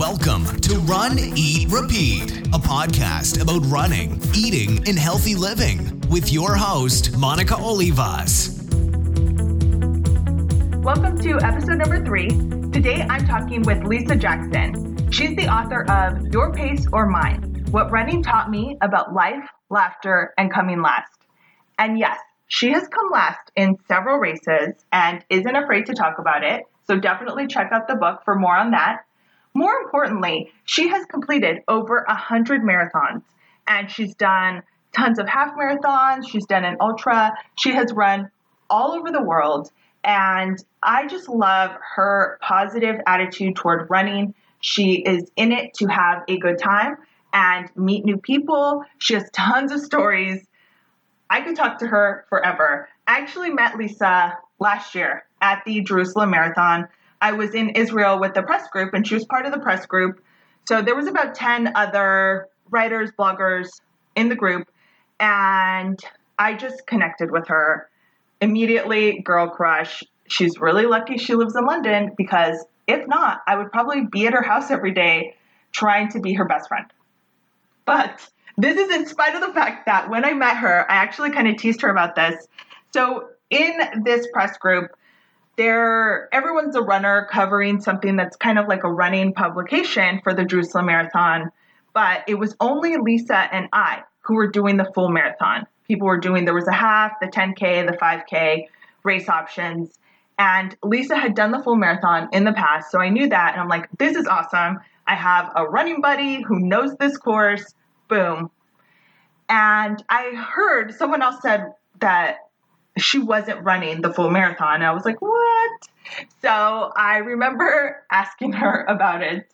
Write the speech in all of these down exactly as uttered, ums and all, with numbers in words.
Welcome to Run, Eat, Repeat, a podcast about running, eating, and healthy living with your host, Monica Olivas. Welcome to episode number three. Today, I'm talking with Lisa Jackson. She's the author of Your Pace or Mine: What Running Taught Me About Life, Laughter, and Coming Last. And yes, she has come last in several races and isn't afraid to talk about it. So definitely check out the book for more on that. More importantly, she has completed over one hundred marathons, and she's done tons of half marathons. She's done an ultra. She has run all over the world, and I just love her positive attitude toward running. She is in it to have a good time and meet new people. She has tons of stories. I could talk to her forever. I actually met Lisa last year at the Jerusalem Marathon. I was in Israel with the press group, and she was part of the press group. So there was about ten other writers, bloggers in the group, and I just connected with her immediately. Girl crush. She's really lucky she lives in London, because if not, I would probably be at her house every day trying to be her best friend. But this is in spite of the fact that when I met her, I actually kind of teased her about this. So in this press group, There, everyone's a runner covering something that's kind of like a running publication for the Jerusalem Marathon, but it was only Lisa and I who were doing the full marathon. People were doing, there was a half, the ten K, the five K, race options, and Lisa had done the full marathon in the past, so I knew that, and I'm like, this is awesome. I have a running buddy who knows this course. Boom. And I heard someone else said that she wasn't running the full marathon. And I was like, what? So I remember asking her about it.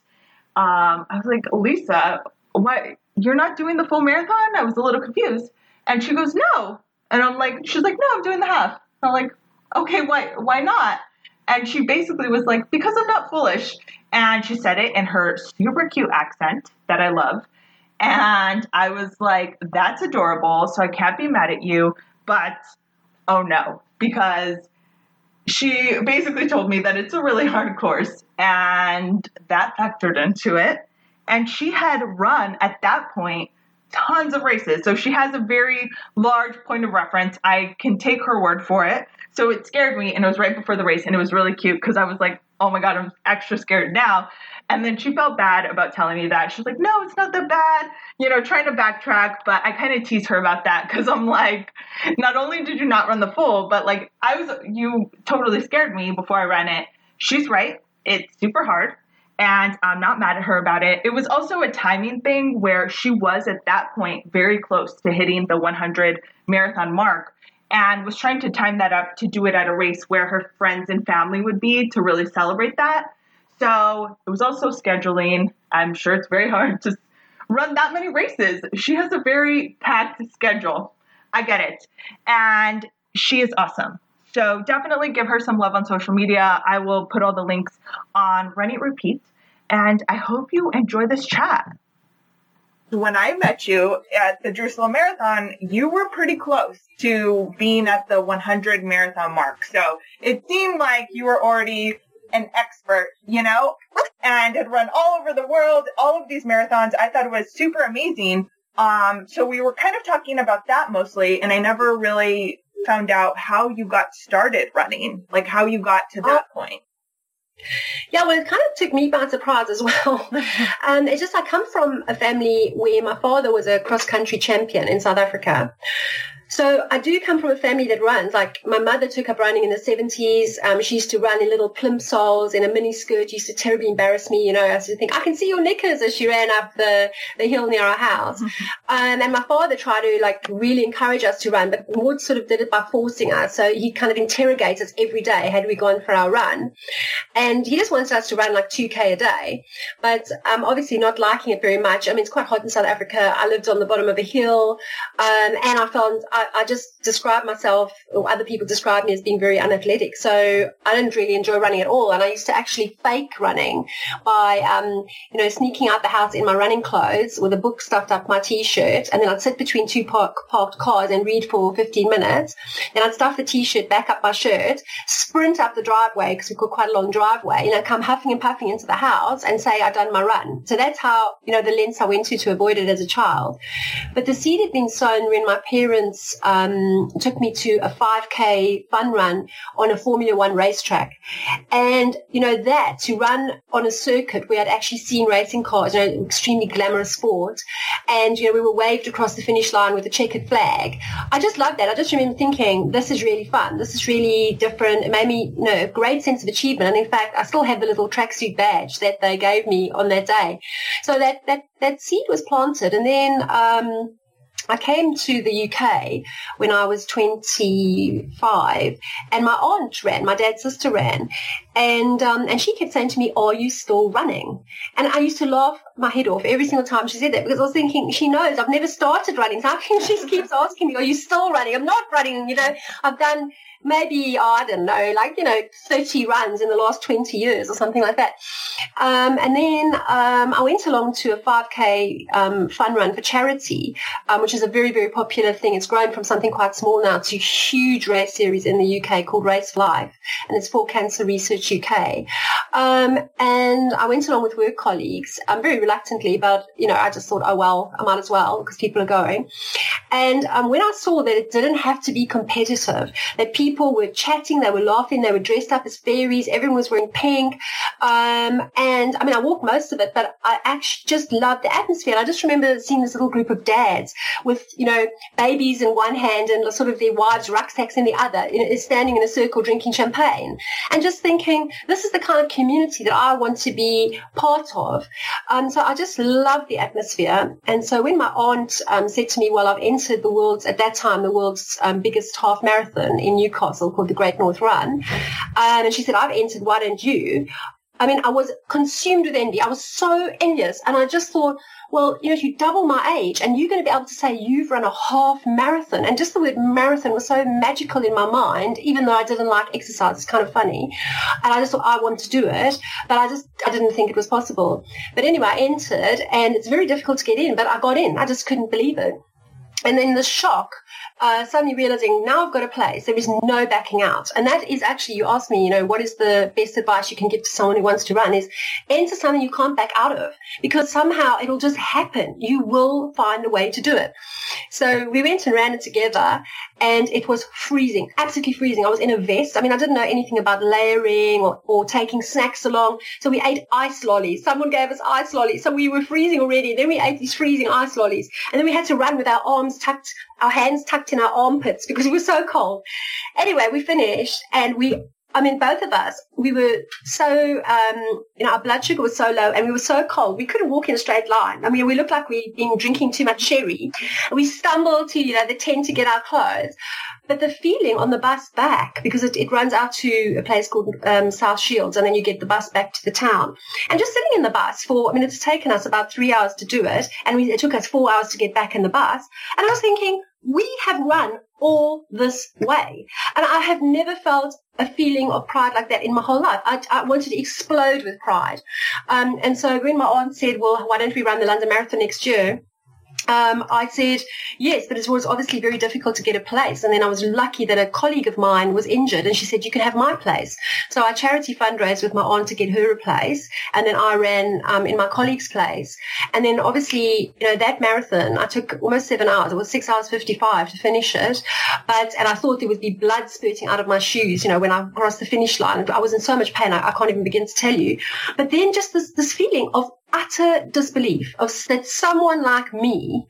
Um, I was like, Lisa, what? You're not doing the full marathon? I was a little confused. And she goes, no. And I'm like, she's like, no, I'm doing the half. And I'm like, okay, why, why not? And she basically was like, because I'm not foolish. And she said it in her super cute accent that I love. And I was like, that's adorable. So I can't be mad at you, but oh no, because she basically told me that it's a really hard course, and that factored into it. And she had run at that point tons of races. So she has a very large point of reference. I can take her word for it. So it scared me, and it was right before the race, and it was really cute because I was like, oh my God, I'm extra scared now. And then she felt bad about telling me that. She's like, no, it's not that bad, you know, trying to backtrack. But I kind of tease her about that because I'm like, not only did you not run the full, but like I was, you totally scared me before I ran it. She's right. It's super hard, and I'm not mad at her about it. It was also a timing thing where she was at that point very close to hitting the one hundred marathon mark, and was trying to time that up to do it at a race where her friends and family would be to really celebrate that. So it was also scheduling. I'm sure it's very hard to run that many races. She has a very packed schedule. I get it. And she is awesome. So definitely give her some love on social media. I will put all the links on Run It Repeat. And I hope you enjoy this chat. When I met you at the Jerusalem Marathon, you were pretty close to being at the one hundred marathon mark. So it seemed like you were already an expert, you know, and had run all over the world, all of these marathons. I thought it was super amazing. Um, so we were kind of talking about that mostly, and I never really found out how you got started running, like how you got to that oh. point. Yeah, well, it kind of took me by surprise as well. um, it's just I come from a family where my father was a cross-country champion in South Africa. So I do come from a family that runs. Like, my mother took up running in the seventies. Um, she used to run in little plimsolls in a mini skirt. She used to terribly embarrass me. You know, I used to think, I can see your knickers as she ran up the, the hill near our house. Mm-hmm. Um, and my father tried to, like, really encourage us to run, but Ward sort of did it by forcing us. So he kind of interrogates us every day, had we gone for our run. And he just wants us to run, like, two K a day. But um, obviously not liking it very much. I mean, it's quite hot in South Africa. I lived on the bottom of a hill, um, and I found... I, I just describe myself, or other people describe me as being very unathletic. So I didn't really enjoy running at all. And I used to actually fake running by, um, you know, sneaking out the house in my running clothes with a book stuffed up my T-shirt. And then I'd sit between two park, parked cars and read for fifteen minutes. Then I'd stuff the T-shirt back up my shirt, sprint up the driveway because we've got quite a long driveway, you know, come huffing and puffing into the house and say I've done my run. So that's how, you know, the lengths I went to to avoid it as a child. But the seed had been sown when my parents um, took me to a five K fun run on a Formula One racetrack. And, you know, that, to run on a circuit where I'd actually seen racing cars, you know, extremely glamorous sport. And, you know, we were waved across the finish line with a checkered flag. I just loved that. I just remember thinking, this is really fun. This is really different. It made me, you know, a great sense of achievement. And in fact, I still have the little tracksuit badge that they gave me on that day. So that, that, that seed was planted. And then, um, I came to the U K when I was twenty-five, and my aunt ran, my dad's sister ran, and um, and she kept saying to me, are you still running? And I used to laugh my head off every single time she said that, because I was thinking, she knows I've never started running, so how can she just keeps asking me, are you still running? I'm not running, you know, I've done maybe, I don't know, like, you know, thirty runs in the last twenty years or something like that. Um, and then um, I went along to a five K um, fun run for charity, um, which is a very, very popular thing. It's grown from something quite small now to a huge race series in the U K called Race Life, and it's for Cancer Research U K. Um, and I went along with work colleagues, um, very reluctantly, but, you know, I just thought, oh, well, I might as well because people are going. And um, when I saw that it didn't have to be competitive, that people People were chatting, they were laughing, they were dressed up as fairies, everyone was wearing pink. Um, and I mean, I walked most of it, but I actually just loved the atmosphere. And I just remember seeing this little group of dads with, you know, babies in one hand and sort of their wives' rucksacks in the other, you know, standing in a circle drinking champagne, and just thinking, this is the kind of community that I want to be part of. Um, so I just loved the atmosphere. And so when my aunt um, said to me, well, I've entered the world's, at that time, the world's um, biggest half marathon in Newcastle, called the Great North Run, um, and she said, I've entered, why don't you? I mean, I was consumed with envy. I was so envious, and I just thought, well, you know, if you double my age and you're going to be able to say you've run a half marathon, and just the word marathon was so magical in my mind, even though I didn't like exercise, it's kind of funny, and I just thought I want to do it, but I just, I didn't think it was possible. But anyway, I entered, and it's very difficult to get in, but I got in. I just couldn't believe it. And then the shock, uh, suddenly realizing now I've got a place, there is no backing out. And that is actually, you asked me, you know, what is the best advice you can give to someone who wants to run, is enter something you can't back out of, because somehow it'll just happen. You will find a way to do it. So we went and ran it together, and it was freezing, absolutely freezing. I was in a vest. I mean, I didn't know anything about layering or, or taking snacks along. So we ate ice lollies. Someone gave us ice lollies. So we were freezing already. Then we ate these freezing ice lollies. And then we had to run with our arms tucked, our hands tucked in our armpits, because it was so cold. Anyway, we finished, and we, I mean, both of us, we were so, um, you know, our blood sugar was so low, and we were so cold. We couldn't walk in a straight line. I mean, we looked like we'd been drinking too much sherry. We stumbled to, you know, the tent to get our clothes. But the feeling on the bus back, because it, it runs out to a place called um, South Shields, and then you get the bus back to the town. And just sitting in the bus for, I mean, it's taken us about three hours to do it, and we, it took us four hours to get back in the bus. And I was thinking, we have run all this way. And I have never felt a feeling of pride like that in my whole life. I, I wanted to explode with pride. Um, and so when my aunt said, well, why don't we run the London Marathon next year? Um, I said, yes, but it was obviously very difficult to get a place. And then I was lucky that a colleague of mine was injured, and she said, you can have my place. So I charity fundraised with my aunt to get her a place. And then I ran um, in my colleague's place. And then obviously, you know, that marathon, I took almost seven hours. It was six hours fifty-five to finish it. But, and I thought there would be blood spurting out of my shoes, you know, when I crossed the finish line. I was in so much pain, I, I can't even begin to tell you. But then just this, this feeling of utter disbelief of that someone like me,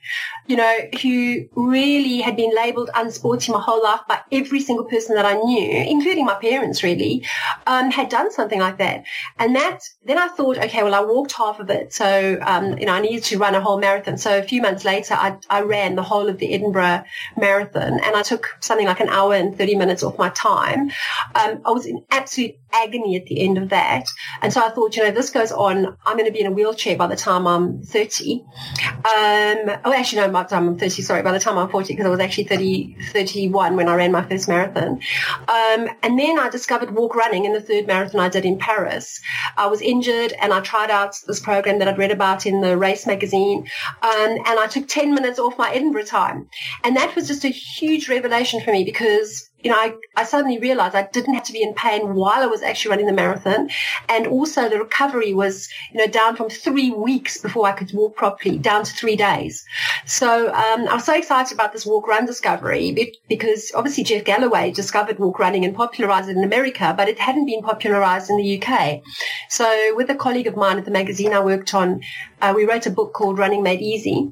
you know, who really had been labelled unsporty my whole life by every single person that I knew, including my parents really, um, had done something like that. And that, then I thought, okay, well, I walked half of it. So, um, you know, I needed to run a whole marathon. So a few months later, I, I ran the whole of the Edinburgh Marathon, and I took something like an hour and thirty minutes off my time. Um, I was in absolute agony at the end of that. And so I thought, you know, this goes on, I'm going to be in a wheelchair wheelchair by the time I'm thirty. Um, oh, actually, no, by the time I'm thirty, sorry, by the time I'm forty, because I was actually thirty, thirty-one when I ran my first marathon. Um, and then I discovered walk running in the third marathon I did in Paris. I was injured and I tried out this program that I'd read about in the race magazine, um, and I took ten minutes off my Edinburgh time. And that was just a huge revelation for me because, you know, I, I suddenly realized I didn't have to be in pain while I was actually running the marathon. And also the recovery was, you know, down from three weeks before I could walk properly down to three days. So um, I was so excited about this walk-run discovery because obviously Jeff Galloway discovered walk-running and popularized it in America, but it hadn't been popularized in the U K. So with a colleague of mine at the magazine I worked on, uh, we wrote a book called Running Made Easy.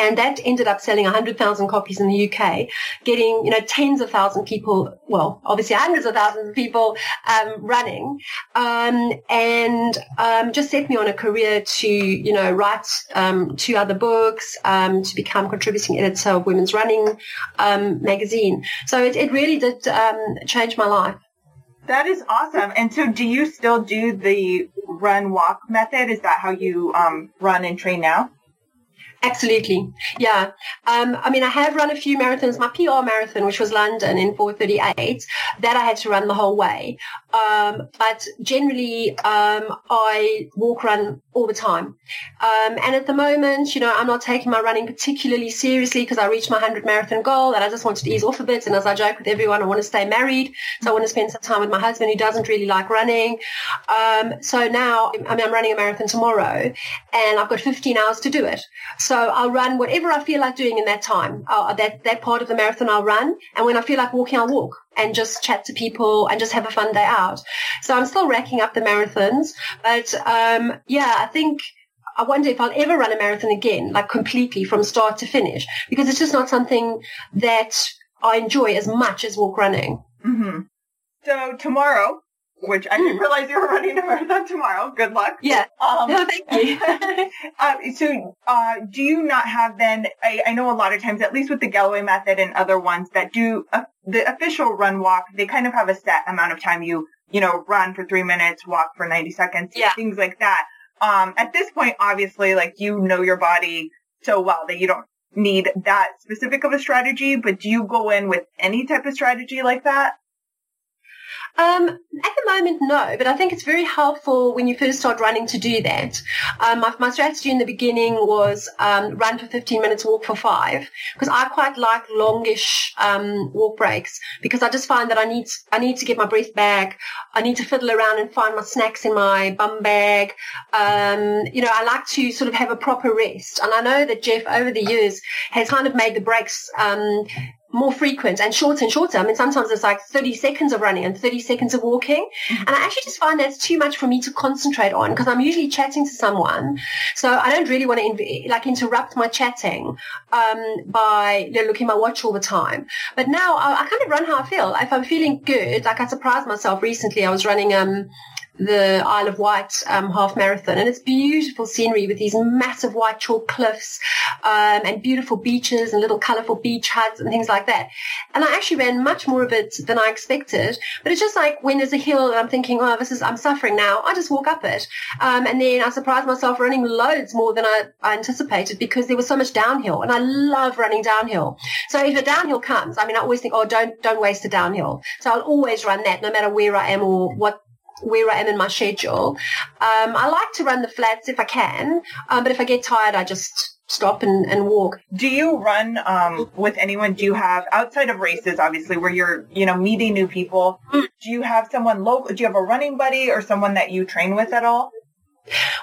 And that ended up selling one hundred thousand copies in the U K, getting, you know, tens of thousands of people, well, obviously hundreds of thousands of people um, running, um, and um, just set me on a career to, you know, write um, two other books, um, to become contributing editor of Women's Running um, magazine. So it, it really did um, change my life. That is awesome. And so do you still do the run-walk method? Is that how you um, run and train now? Absolutely. Yeah. Um, I mean, I have run a few marathons. My P R marathon, which was London in four thirty-eight, that I had to run the whole way. Um, but generally, um, I walk run all the time. Um, and at the moment, you know, I'm not taking my running particularly seriously because I reached my one hundred marathon goal and I just wanted to ease off a bit. And as I joke with everyone, I want to stay married. So I want to spend some time with my husband who doesn't really like running. Um, so now, I mean, I'm running a marathon tomorrow and I've got fifteen hours to do it. So So I'll run whatever I feel like doing in that time, uh, that, that part of the marathon I'll run. And when I feel like walking, I'll walk and just chat to people and just have a fun day out. So I'm still racking up the marathons. But, um, yeah, I think I wonder if I'll ever run a marathon again, like completely from start to finish, because it's just not something that I enjoy as much as walk running. Mm-hmm. So tomorrow, which I didn't realize you were running a marathon tomorrow. Good luck. Yeah. Um, no, thank you. um, so uh, do you not have then, I, I know a lot of times, at least with the Galloway method and other ones that do uh, the official run walk, they kind of have a set amount of time you, you know, run for three minutes, walk for ninety seconds, yeah, things like that. Um, at this point, obviously, like you know your body so well that you don't need that specific of a strategy, but do you go in with any type of strategy like that? Um, at the moment, no, but I think it's very helpful when you first start running to do that. Um, my, my strategy in the beginning was um, run for fifteen minutes, walk for five, because I quite like longish um, walk breaks because I just find that I need I need to get my breath back. I need to fiddle around and find my snacks in my bum bag. Um, you know, I like to sort of have a proper rest, and I know that Jeff over the years has kind of made the breaks Um, more frequent and shorter and shorter. I mean, sometimes it's like thirty seconds of running and thirty seconds of walking. And I actually just find that's too much for me to concentrate on because I'm usually chatting to someone. So I don't really want to inv- like interrupt my chatting um, by, you know, looking at my watch all the time. But now I, I kind of run how I feel. If I'm feeling good, like I surprised myself recently, I was running um the Isle of Wight um, half marathon, and it's beautiful scenery with these massive white chalk cliffs um, and beautiful beaches and little colourful beach huts and things like that. And I actually ran much more of it than I expected, but it's just like when there's a hill and I'm thinking, oh, this is, I'm suffering now, I just walk up it. Um, and then I surprised myself running loads more than I, I anticipated because there was so much downhill, and I love running downhill. So if a downhill comes, I mean, I always think, oh, don't don't waste a downhill. So I'll always run that no matter where I am or what where I am in my schedule. Um, I like to run the flats if I can, um, but if I get tired, I just stop and, and walk. Do you run um, with anyone? Do you have, outside of races, obviously, where you're, you know, meeting new people, do you have someone local? Do you have a running buddy or someone that you train with at all?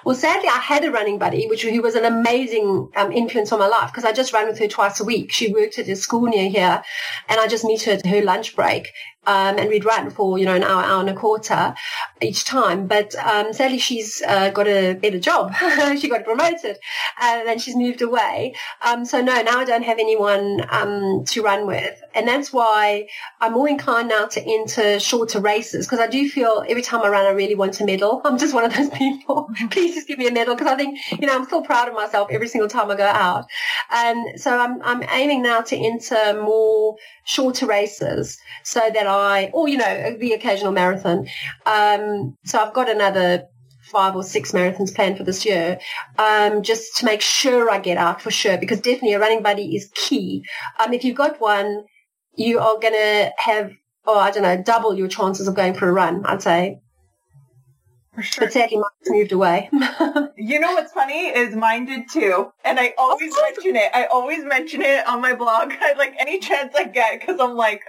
Well, sadly, I had a running buddy, which who was an amazing um, influence on my life because I just ran with her twice a week. She worked at a school near here, and I just meet her at her lunch break, um, and we'd run for, you know, an hour, hour and a quarter each time. But um, sadly, she's uh, got a better job. She got promoted, and then she's moved away. Um, so, no, now I don't have anyone um, to run with. And that's why I'm more inclined now to enter shorter races because I do feel every time I run, I really want a medal. I'm just one of those people. Please just give me a medal because I think, you know, I'm still proud of myself every single time I go out. And um, so I'm I'm aiming now to enter more shorter races so that I, or, you know, the occasional marathon. Um, so I've got another five or six marathons planned for this year, um, just to make sure I get out for sure, because definitely a running buddy is key. Um, if you've got one, you are going to have, oh, I don't know, double your chances of going for a run, I'd say. For sure. But sadly, mine's moved away. You know what's funny is mine did too. And I always mention it. I always mention it on my blog. I, like, any chance I get, because I'm like,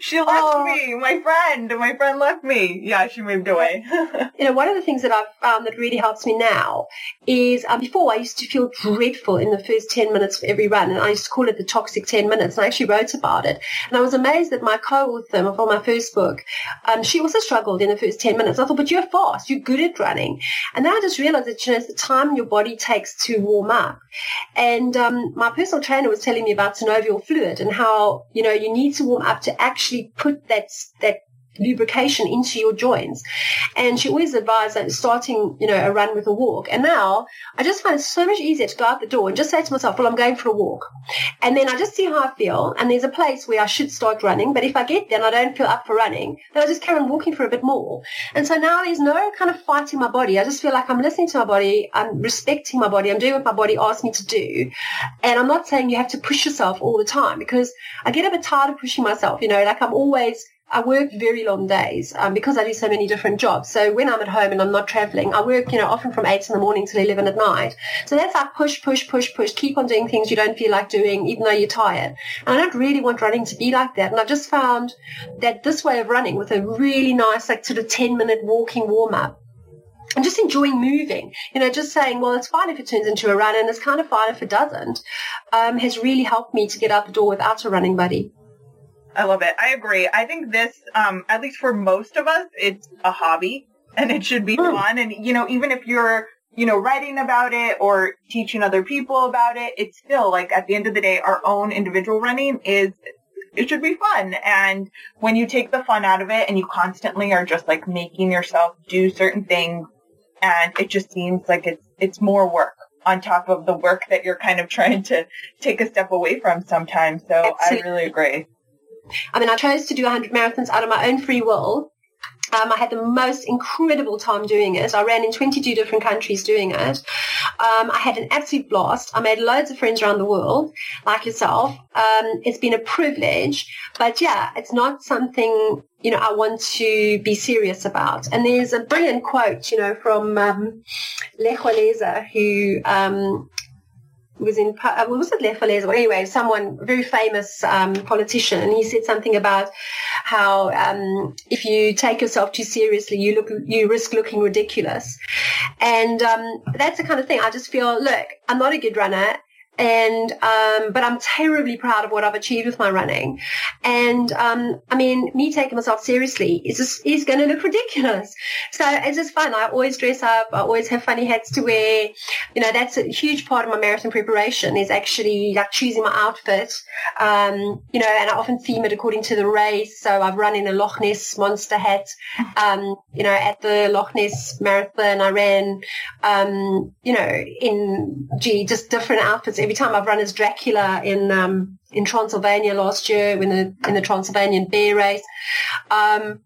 she left oh. me, my friend, my friend left me. Yeah, she moved away. You know, one of the things that I've found that really helps me now is um, before I used to feel dreadful in the first ten minutes of every run. And I used to call it the toxic ten minutes. And I actually wrote about it. And I was amazed that my co-author of my first book, um, she also struggled in the first ten minutes. I thought, but you're fast. You're good. good at running. And then I just realized that, you know, it's the time your body takes to warm up. And um, my personal trainer was telling me about synovial fluid and how, you know, you need to warm up to actually put that that lubrication into your joints. And she always advised that starting, you know, a run with a walk. And now I just find it so much easier to go out the door and just say to myself, well, I'm going for a walk. And then I just see how I feel. And there's a place where I should start running. But if I get there and I don't feel up for running, then I just carry on walking for a bit more. And so now there's no kind of fighting my body. I just feel like I'm listening to my body. I'm respecting my body. I'm doing what my body asks me to do. And I'm not saying you have to push yourself all the time, because I get a bit tired of pushing myself. You know, like I'm always... I work very long days um, because I do so many different jobs. So when I'm at home and I'm not traveling, I work, you know, often from eight in the morning till eleven at night. So that's like push, push, push, push. Keep on doing things you don't feel like doing, even though you're tired. And I don't really want running to be like that. And I've just found that this way of running with a really nice, like sort of ten minute walking warm up, and just enjoying moving, you know, just saying, well, it's fine if it turns into a run and it's kind of fine if it doesn't, um, has really helped me to get out the door without a running buddy. I love it. I agree. I think this, um, at least for most of us, it's a hobby and it should be mm. fun. And, you know, even if you're, you know, writing about it or teaching other people about it, it's still like at the end of the day, our own individual running is, it should be fun. And when you take the fun out of it and you constantly are just like making yourself do certain things, and it just seems like it's, it's more work on top of the work that you're kind of trying to take a step away from sometimes. So absolutely. I really agree. I mean, I chose to do one hundred marathons out of my own free will. Um, I had the most incredible time doing it. I ran in twenty-two different countries doing it. Um, I had an absolute blast. I made loads of friends around the world, like yourself. Um, it's been a privilege. But, yeah, it's not something, you know, I want to be serious about. And there's a brilliant quote, you know, from um, Lech Walesa, who um, – was in, was it Lech Walesa? Well, anyway, someone, very famous um, politician, and he said something about how um, if you take yourself too seriously, you look, you risk looking ridiculous. And um, that's the kind of thing. I just feel, look, I'm not a good runner. And, um, but I'm terribly proud of what I've achieved with my running. And, um, I mean, me taking myself seriously is just, is going to look ridiculous. So it's just fun. I always dress up. I always have funny hats to wear. You know, that's a huge part of my marathon preparation is actually like choosing my outfit. Um, you know, and I often theme it according to the race. So I've run in a Loch Ness monster hat. Um, you know, at the Loch Ness Marathon, I ran, um, you know, in, gee, just different outfits. Every time I've run as Dracula in um, in Transylvania last year in the in the Transylvanian Bear Race, um,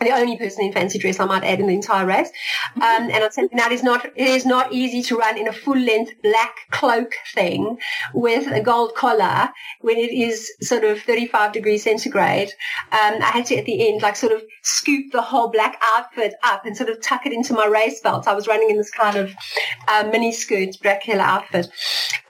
the only person in fancy dress I might add in the entire race. Um, and I'm saying now it is not it is not easy to run in a full length black cloak thing with a gold collar when it is sort of thirty-five degrees centigrade. Um, I had to at the end like sort of scoop the whole black outfit up and sort of tuck it into my race belt. I was running in this kind of uh, mini skirt Dracula outfit.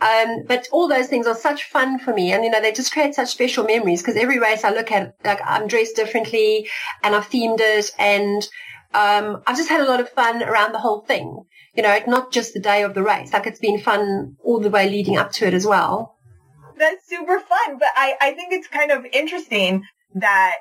Um, but all those things are such fun for me. And, you know, they just create such special memories because every race I look at, like, I'm dressed differently and I've themed it. And um, I've just had a lot of fun around the whole thing, you know, not just the day of the race. Like, it's been fun all the way leading up to it as well. That's super fun. But I, I think it's kind of interesting that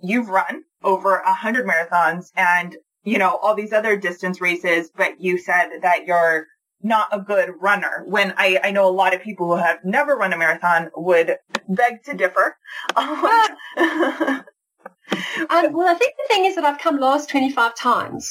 you've run over one hundred marathons and, you know, all these other distance races, but you said that you're not a good runner, when I, I know a lot of people who have never run a marathon would beg to differ. Um, um, well, I think the thing is that I've come last twenty-five times.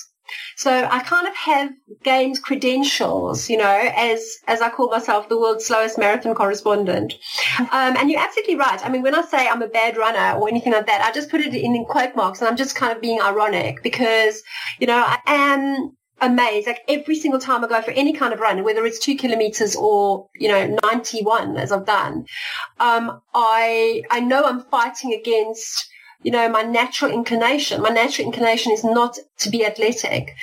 So I kind of have gained credentials, you know, as, as I call myself, the world's slowest marathon correspondent. Um, and you're absolutely right. I mean, when I say I'm a bad runner or anything like that, I just put it in, in quote marks, and I'm just kind of being ironic because, you know, I am amazed. Like every single time I go for any kind of run, whether it's two kilometers or, you know, ninety-one as I've done, um, I, I know I'm fighting against, you know, my natural inclination. My natural inclination is not to be athletic.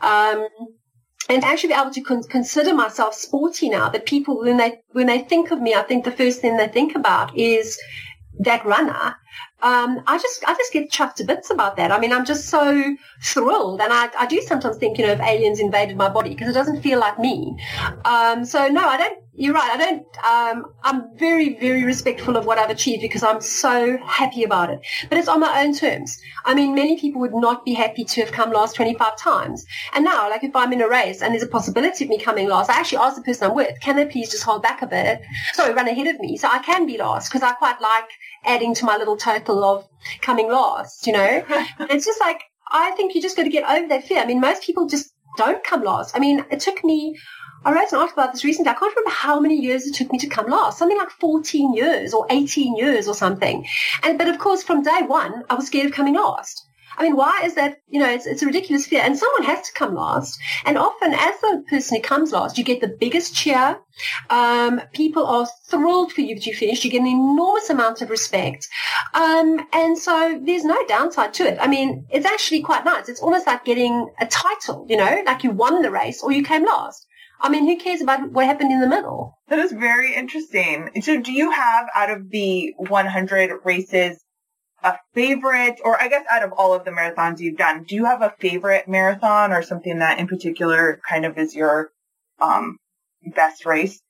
Um, And actually be able to con- consider myself sporty now. That people, when they when they think of me, I think the first thing they think about is that runner. Um, I just I just get chuffed to bits about that. I mean, I'm just so thrilled, and I, I do sometimes think, you know, if aliens invaded my body, because it doesn't feel like me. Um, so no, I don't. You're right. I don't. Um, I'm very very respectful of what I've achieved because I'm so happy about it. But it's on my own terms. I mean, many people would not be happy to have come last twenty-five times. And now, like if I'm in a race and there's a possibility of me coming last, I actually ask the person I'm with, can they please just hold back a bit? Sorry, run ahead of me so I can be last, because I quite like adding to my little total of coming last, you know. It's just like, I think you just got to get over that fear. I mean, most people just don't come last. I mean, it took me, I wrote an article about this recently. I can't remember how many years it took me to come last, something like fourteen years or eighteen years or something. And but of course, from day one, I was scared of coming last. I mean, why is that? You know, it's, it's a ridiculous fear. And someone has to come last. And often, as the person who comes last, you get the biggest cheer. Um, people are thrilled for you that you finished. You get an enormous amount of respect. Um, and so there's no downside to it. I mean, it's actually quite nice. It's almost like getting a title, you know, like you won the race or you came last. I mean, who cares about what happened in the middle? That is very interesting. So do you have, out of the one hundred races, a favorite, or I guess out of all of the marathons you've done, do you have a favorite marathon or something that in particular kind of is your um, best race?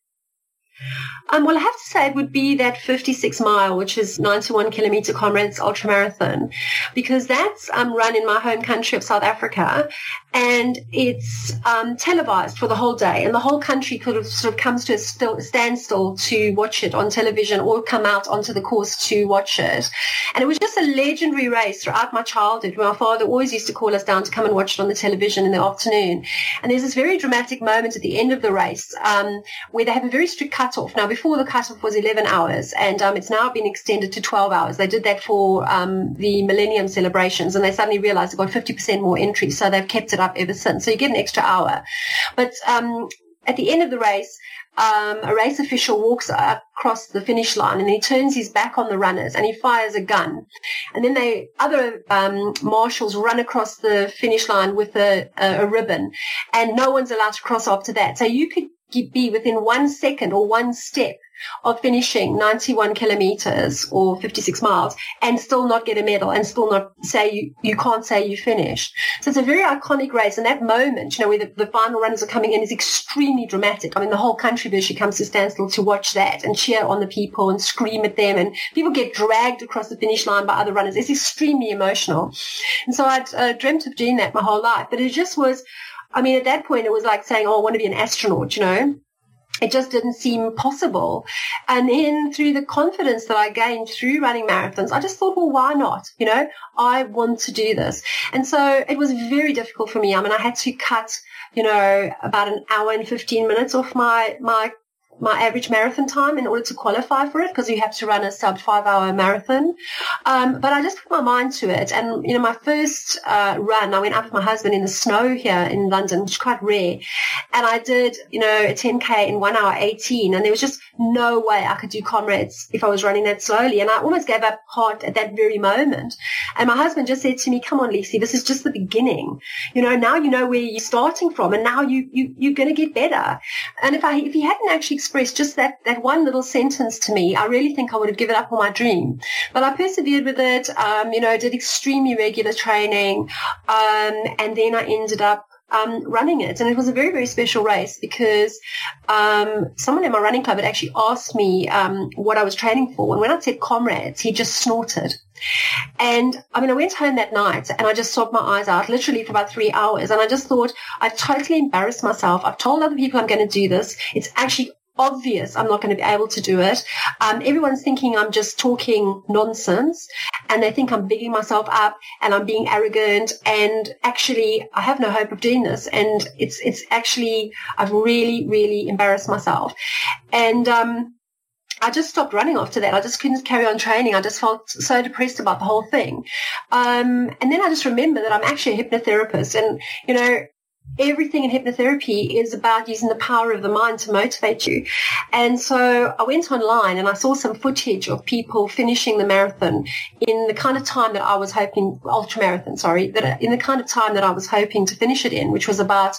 Um, well, I have to say it would be that fifty-six mile, which is ninety-one kilometer Comrades Ultramarathon, because that's um, run in my home country of South Africa, and it's um, televised for the whole day, and the whole country could have sort of comes to a still, standstill to watch it on television or come out onto the course to watch it. And it was just a legendary race throughout my childhood. My father always used to call us down to come and watch it on the television in the afternoon. And there's this very dramatic moment at the end of the race um, where they have a very strict cut off. Now, before the cutoff was eleven hours, and um, it's now been extended to twelve hours. They did that for um, the millennium celebrations, and they suddenly realized they've got fifty percent more entries, so they've kept it up ever since. So you get an extra hour. But um, at the end of the race, um, a race official walks across the finish line, and he turns his back on the runners, and he fires a gun. And then they other um, marshals run across the finish line with a, a, a ribbon, and no one's allowed to cross after that. So you could be within one second or one step of finishing ninety-one kilometers or fifty-six miles and still not get a medal and still not say you, you can't say you finished. So it's a very iconic race. And that moment, you know, where the, the final runners are coming in is extremely dramatic. I mean, the whole country basically comes to standstill to watch that and cheer on the people and scream at them. And people get dragged across the finish line by other runners. It's extremely emotional. And so I'd uh, dreamt of doing that my whole life, but it just was, I mean, at that point, it was like saying, oh, I want to be an astronaut, you know. It just didn't seem possible. And then through the confidence that I gained through running marathons, I just thought, well, why not? You know, I want to do this. And so it was very difficult for me. I mean, I had to cut, you know, about an hour and fifteen minutes off my my my average marathon time in order to qualify for it, because you have to run a sub five hour marathon. Um, but I just put my mind to it. And, you know, my first uh, run, I went up with my husband in the snow here in London, which is quite rare. And I did, you know, a ten K in one hour eighteen. And there was just no way I could do Comrades if I was running that slowly. And I almost gave up heart at that very moment. And my husband just said to me, come on, Lisa, this is just the beginning. You know, now you know where you're starting from, and now you, you, you're going to get better. And if I, if he hadn't actually expressed just that that one little sentence to me, I really think I would have given up on my dream. But I persevered with it, um, you know, did extremely regular training, um, and then I ended up um, running it. And it was a very, very special race, because um, someone in my running club had actually asked me um, what I was training for. And when I said Comrades, he just snorted. And I mean, I went home that night and I just sobbed my eyes out literally for about three hours. And I just thought, I've totally embarrassed myself. I've told other people I'm going to do this. It's actually obvious I'm not going to be able to do it. Um, everyone's thinking I'm just talking nonsense, and they think I'm bigging myself up and I'm being arrogant, and actually I have no hope of doing this, and it's it's actually I've really, really embarrassed myself. And um I just stopped running after that. I just couldn't carry on training. I just felt so depressed about the whole thing. Um and then I just remember that I'm actually a hypnotherapist, and you know everything in hypnotherapy is about using the power of the mind to motivate you. And so I went online and I saw some footage of people finishing the marathon in the kind of time that I was hoping, ultramarathon, sorry, that in the kind of time that I was hoping to finish it in, which was about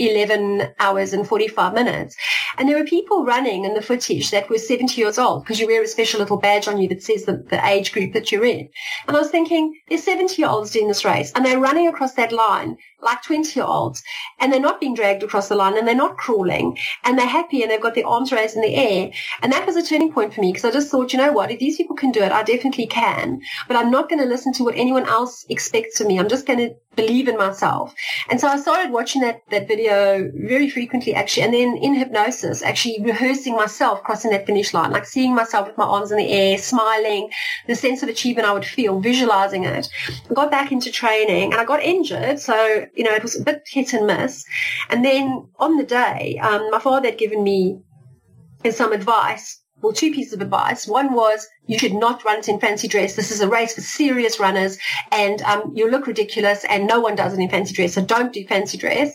eleven hours and forty-five minutes. And there were people running in the footage that were seventy years old, because you wear a special little badge on you that says the, the age group that you're in. And I was thinking, there's seventy-year-olds doing this race, and they're running across that line like twenty-year-olds, and they're not being dragged across the line, and they're not crawling, and they're happy, and they've got their arms raised in the air. And that was a turning point for me, because I just thought, you know what, if these people can do it, I definitely can, but I'm not going to listen to what anyone else expects of me. I'm just going to believe in myself. And so I started watching that, that video very frequently, actually, and then in hypnosis, actually rehearsing myself crossing that finish line, like seeing myself with my arms in the air, smiling, the sense of achievement I would feel, visualizing it. I got back into training, and I got injured, so, you know, it was a bit hit and miss. And then on the day, um, my father had given me some advice, well, two pieces of advice. One was, you should not run it in fancy dress. This is a race for serious runners, and um, you look ridiculous, and no one does it in fancy dress, so don't do fancy dress.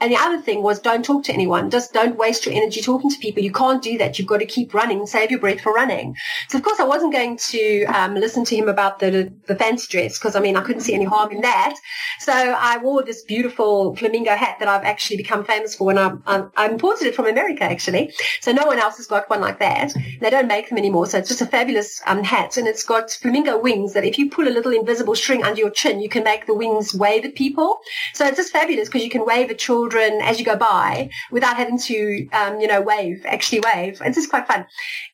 And the other thing was, don't talk to anyone. Just don't waste your energy talking to people. You can't do that. You've got to keep running. Save your breath for running. So, of course, I wasn't going to um, listen to him about the, the fancy dress, because, I mean, I couldn't see any harm in that. So I wore this beautiful flamingo hat that I've actually become famous for, and I, I, I imported it from America, actually. So no one else has got one like that. They don't make them anymore, so it's just a fabulous Um, hat, and it's got flamingo wings that if you pull a little invisible string under your chin, you can make the wings wave at people. So it's just fabulous, because you can wave at children as you go by without having to, um, you know, wave, actually wave. It's just quite fun.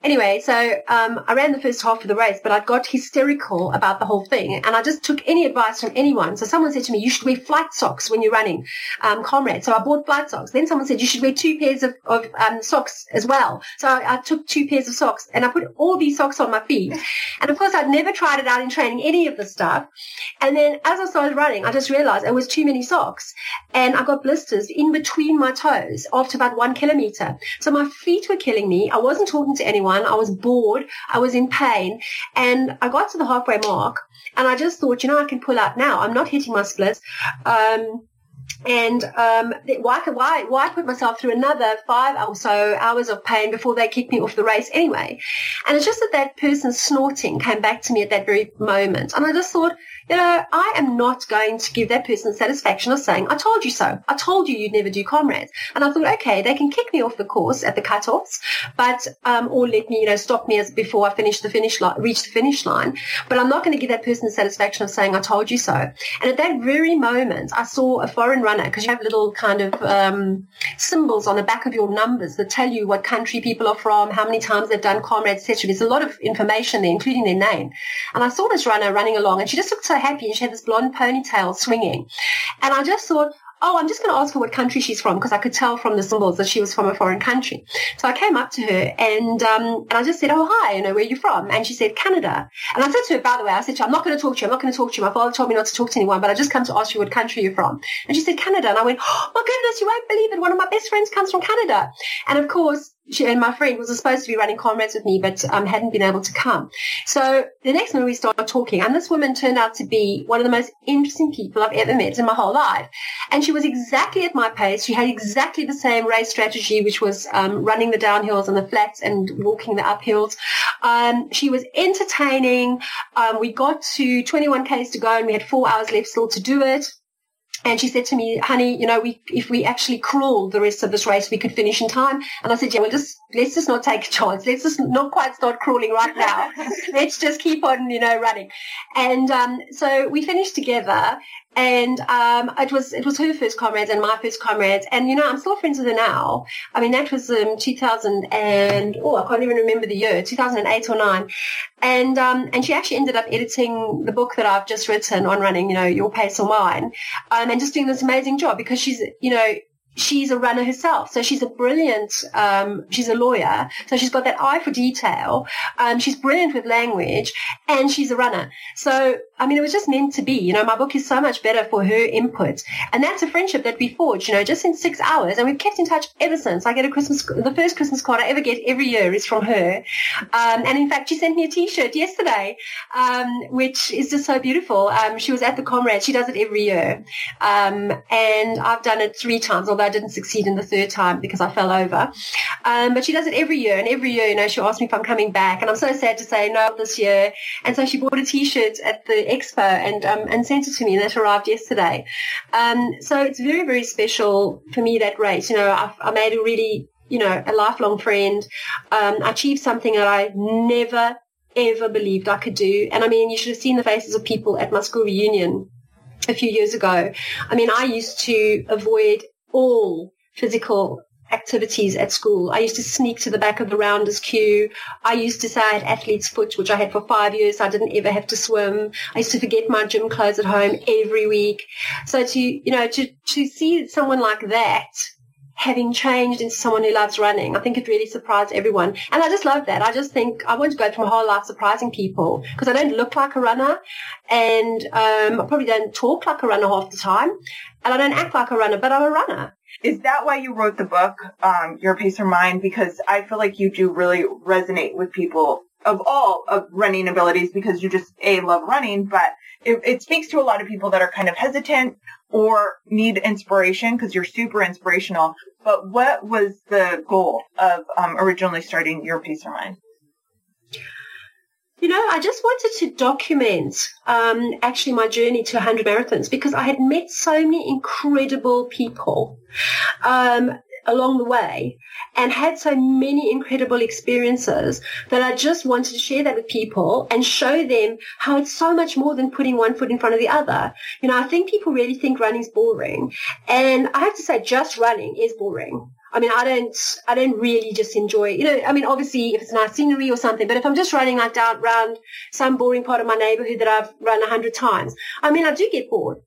Anyway, so um, I ran the first half of the race, but I got hysterical about the whole thing, and I just took any advice from anyone. So someone said to me, you should wear flight socks when you're running, um, comrade. So I bought flight socks. Then someone said, you should wear two pairs of, of um, socks as well. So I, I took two pairs of socks, and I put all these socks on my feet. And of course, I'd never tried it out in training, any of this stuff. And then as I started running, I just realized it was too many socks. And I got blisters in between my toes after about one kilometer. So my feet were killing me. I wasn't talking to anyone. I was bored. I was in pain. And I got to the halfway mark, and I just thought, you know, I can pull out now. I'm not hitting my splits. Um, And um, why, why, why put myself through another five or so hours of pain before they kicked me off the race anyway? And it's just that that person snorting came back to me at that very moment. And I just thought, you know, I am not going to give that person satisfaction of saying, I told you so. I told you you'd never do comrades. And I thought, okay, they can kick me off the course at the cutoffs, but, um, or let me, you know, stop me as before I finish the finish line, reach the finish line. But I'm not going to give that person the satisfaction of saying, I told you so. And at that very moment, I saw a foreign runner, because you have little kind of um, symbols on the back of your numbers that tell you what country people are from, how many times they've done comrades, et cetera. There's a lot of information there, including their name. And I saw this runner running along, and she just looked so happy, and she had this blonde ponytail swinging. And I just thought, oh, I'm just going to ask her what country she's from, because I could tell from the symbols that she was from a foreign country. So I came up to her, and um, and I just said, oh, hi, you know, where are you from? And she said, Canada. And I said to her, by the way, I said to her, I'm not going to talk to you. I'm not going to talk to you. My father told me not to talk to anyone, but I just come to ask you what country you're from. And she said, Canada. And I went, oh, my goodness, you won't believe it. One of my best friends comes from Canada. And, of course, she and my friend was supposed to be running comrades with me, but um, hadn't been able to come. So the next minute we started talking, and this woman turned out to be one of the most interesting people I've ever met in my whole life. And she was exactly at my pace. She had exactly the same race strategy, which was um, running the downhills and the flats and walking the uphills. Um, she was entertaining. Um, we got to twenty-one kays to go, and we had four hours left still to do it. And she said to me, honey, you know, we, if we actually crawled the rest of this race, we could finish in time. And I said, yeah, well, just, let's just not take a chance. Let's just not quite start crawling right now. Let's just keep on, you know, running. And um, so we finished together. And um, it was it was her first comrades and my first comrades. And, you know, I'm still friends with her now. I mean, that was um, two thousand and, oh, I can't even remember the year, two thousand eight or nine. And um, and she actually ended up editing the book that I've just written on running, you know, Your Pace or Mine, um, and just doing this amazing job, because she's, you know, she's a runner herself. So she's a brilliant, um, she's a lawyer. So she's got that eye for detail. Um, she's brilliant with language, and she's a runner. So, I mean, it was just meant to be. You know, my book is so much better for her input. And that's a friendship that we forged, you know, just in six hours. And we've kept in touch ever since. I get a Christmas, the first Christmas card I ever get every year is from her. Um, and in fact, she sent me a T-shirt yesterday, um, which is just so beautiful. Um, she was at the Comrades. She does it every year. Um, and I've done it three times, although I didn't succeed in the third time because I fell over. Um, but she does it every year. And every year, you know, she'll ask me if I'm coming back. And I'm so sad to say no this year. And so she bought a T-shirt at the expo and um, and sent it to me, and that arrived yesterday. Um, so it's very, very special for me, that race. You know, I, I made a really, you know, a lifelong friend. Um, I achieved something that I never, ever believed I could do. And, I mean, you should have seen the faces of people at my school reunion a few years ago. I mean, I used to avoid all physical activities at school. I used to sneak to the back of the rounders queue. I used to say I had athlete's foot, which I had for five years. I didn't ever have to swim. I used to forget my gym clothes at home every week. So to, you know, to, to see someone like that having changed into someone who loves running, I think it really surprised everyone. And I just love that. I just think I want to go through my whole life surprising people, because I don't look like a runner, and um, I probably don't talk like a runner half the time, and I don't act like a runner, but I'm a runner. Is that why you wrote the book, um, Your Pace or Mine? Because I feel like you do really resonate with people of all of running abilities, because you just, A, love running, but it, it speaks to a lot of people that are kind of hesitant or need inspiration, because you're super inspirational. But what was the goal of um, originally starting Your Pace or Mine? You know, I just wanted to document um, actually my journey to one hundred marathons, because I had met so many incredible people um, along the way and had so many incredible experiences that I just wanted to share that with people and show them how it's so much more than putting one foot in front of the other. You know, I think people really think running's boring. And I have to say, just running is boring. I mean, I don't, I don't really just enjoy, you know, I mean, obviously if it's nice scenery or something, but if I'm just running like down around some boring part of my neighborhood that I've run a hundred times, I mean, I do get bored.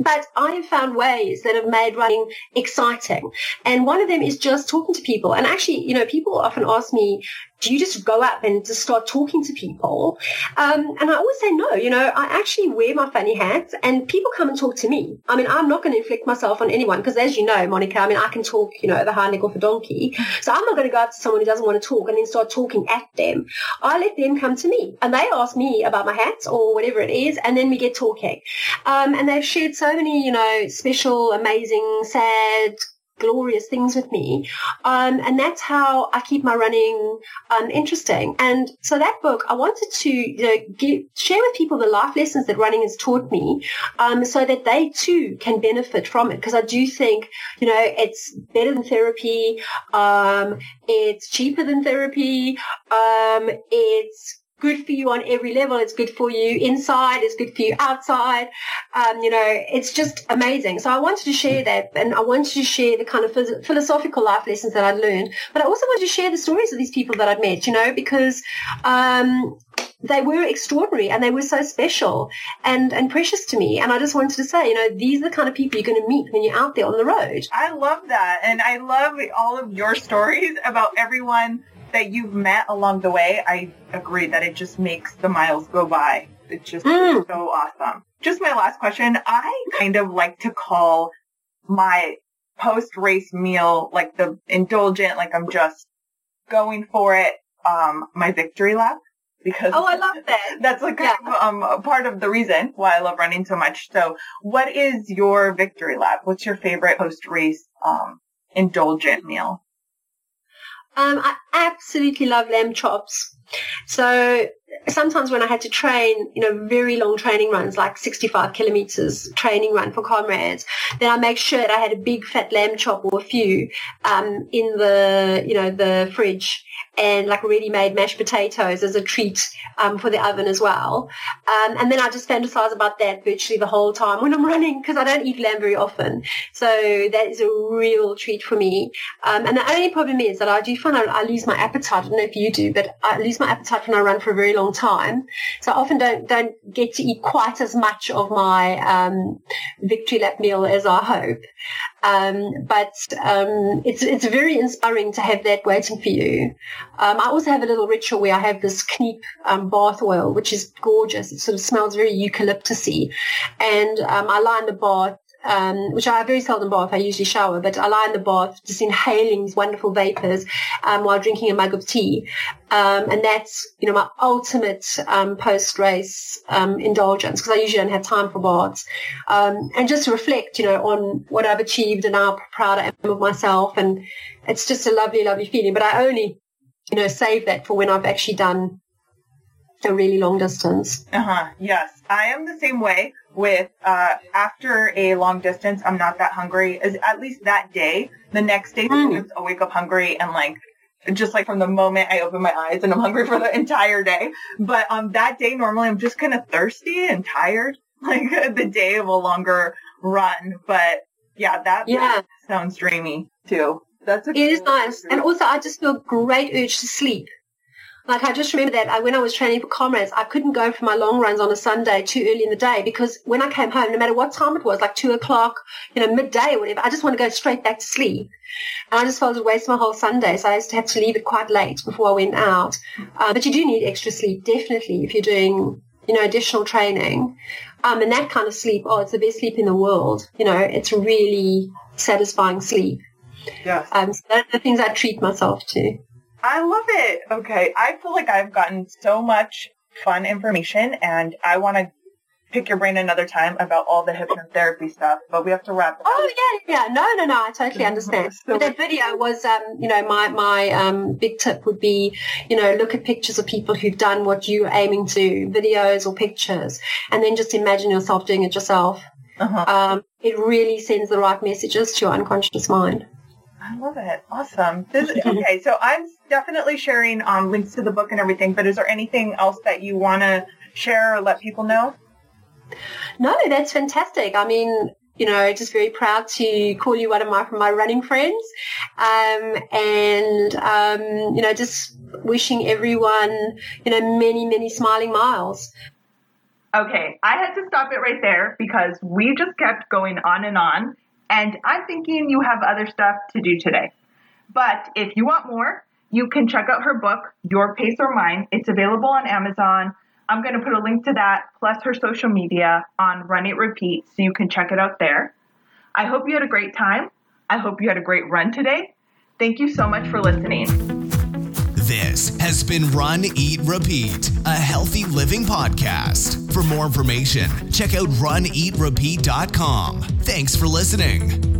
But I have found ways that have made running exciting. And one of them is just talking to people. And actually, you know, people often ask me, do you just go up and just start talking to people? Um, and I always say no. You know, I actually wear my funny hats and people come and talk to me. I mean, I'm not going to inflict myself on anyone because, as you know, Monica, I mean, I can talk, you know, the hind leg off a donkey. So I'm not going to go up to someone who doesn't want to talk and then start talking at them. I let them come to me and they ask me about my hats or whatever it is, and then we get talking. Um, and they've shared so many, you know, special, amazing, sad, glorious things with me, um, and that's how I keep my running um, interesting. And so that book, I wanted to, you know, give, share with people the life lessons that running has taught me, um, so that they too can benefit from it. Because I do think, you know, it's better than therapy, um, it's cheaper than therapy, um, it's good for you on every level. It's good for you inside. It's good for you outside. Um, you know, it's just amazing. So I wanted to share that, and I wanted to share the kind of phys- philosophical life lessons that I learned. But I also wanted to share the stories of these people that I'd met, you know, because um, they were extraordinary and they were so special and, and precious to me. And I just wanted to say, you know, these are the kind of people you're going to meet when you're out there on the road. I love that. And I love all of your stories about everyone that you've met along the way. I agree that it just makes the miles go by. It's just mm. so awesome. Just my last question. I kind of like to call my post-race meal, like the indulgent, like I'm just going for it, um, my victory lap. Because oh, I love that. That's like yeah. um, a part of the reason why I love running so much. So what is your victory lap? What's your favorite post-race um, indulgent meal? Um, I absolutely love lamb chops. So sometimes when I had to train, you know, very long training runs, like sixty-five kilometers training run for Comrades, then I make sure that I had a big fat lamb chop or a few um, in the, you know, the fridge, and like ready-made mashed potatoes as a treat um, for the oven as well. Um, and then I just fantasize about that virtually the whole time when I'm running, because I don't eat lamb very often. So that is a real treat for me. Um, and the only problem is that I do find I, I lose my appetite. I don't know if you do, but I lose my appetite when I run for a very long long time. So I often don't don't get to eat quite as much of my um, victory lap meal as I hope. Um, but um, it's it's very inspiring to have that waiting for you. Um, I also have a little ritual where I have this Kneep um, bath oil, which is gorgeous. It sort of smells very eucalyptus-y. And um, I lie in the bath, Um, which I very seldom bath. I usually shower, but I lie in the bath just inhaling these wonderful vapors um, while drinking a mug of tea. Um, and that's, you know, my ultimate um, post-race um, indulgence, because I usually don't have time for baths. Um, and just to reflect, you know, on what I've achieved and how proud I am of myself. And it's just a lovely, lovely feeling. But I only, you know, save that for when I've actually done a really long distance. Uh-huh. Yes. I am the same way. With uh after a long distance, I'm not that hungry, as at least that day. The next day, mm. I wake up hungry, and like just like from the moment I open my eyes, and I'm hungry for the entire day. But on um, that day, normally I'm just kind of thirsty and tired, like the day of a longer run. But yeah, that yeah. sounds dreamy too. That's a it cool is nice, and also I just feel great urge to sleep. Like, I just remember that I, when I was training for Comrades, I couldn't go for my long runs on a Sunday too early in the day, because when I came home, no matter what time it was, like two o'clock, you know, midday or whatever, I just want to go straight back to sleep. And I just felt it wasted my whole Sunday, so I used to have to leave it quite late before I went out. Uh, but you do need extra sleep, definitely, if you're doing, you know, additional training. Um, and that kind of sleep, oh, it's the best sleep in the world. You know, it's really satisfying sleep. Yes. Um, so those are the things I treat myself to. I love it. Okay. I feel like I've gotten so much fun information, and I want to pick your brain another time about all the hypnotherapy stuff, but we have to wrap up. Oh, yeah, yeah. No, no, no. I totally understand. So, but that video was, um, you know, my, my um, big tip would be, you know, look at pictures of people who've done what you're aiming to do, videos or pictures, and then just imagine yourself doing it yourself. Uh-huh. Um, it really sends the right messages to your unconscious mind. I love it. Awesome. This, okay, so I'm definitely sharing um, links to the book and everything, but is there anything else that you want to share or let people know? No, that's fantastic. I mean, you know, just very proud to call you one of my, my running friends. Um, and, um, you know, just wishing everyone, you know, many, many smiling miles. Okay, I had to stop it right there because we just kept going on and on. And I'm thinking you have other stuff to do today. But if you want more, you can check out her book, Your Pace or Mine. It's available on Amazon. I'm going to put a link to that, plus her social media on Run It Repeat, so you can check it out there. I hope you had a great time. I hope you had a great run today. Thank you so much for listening. This has been Run, Eat, Repeat, a healthy living podcast. For more information, check out run eat repeat dot com. Thanks for listening.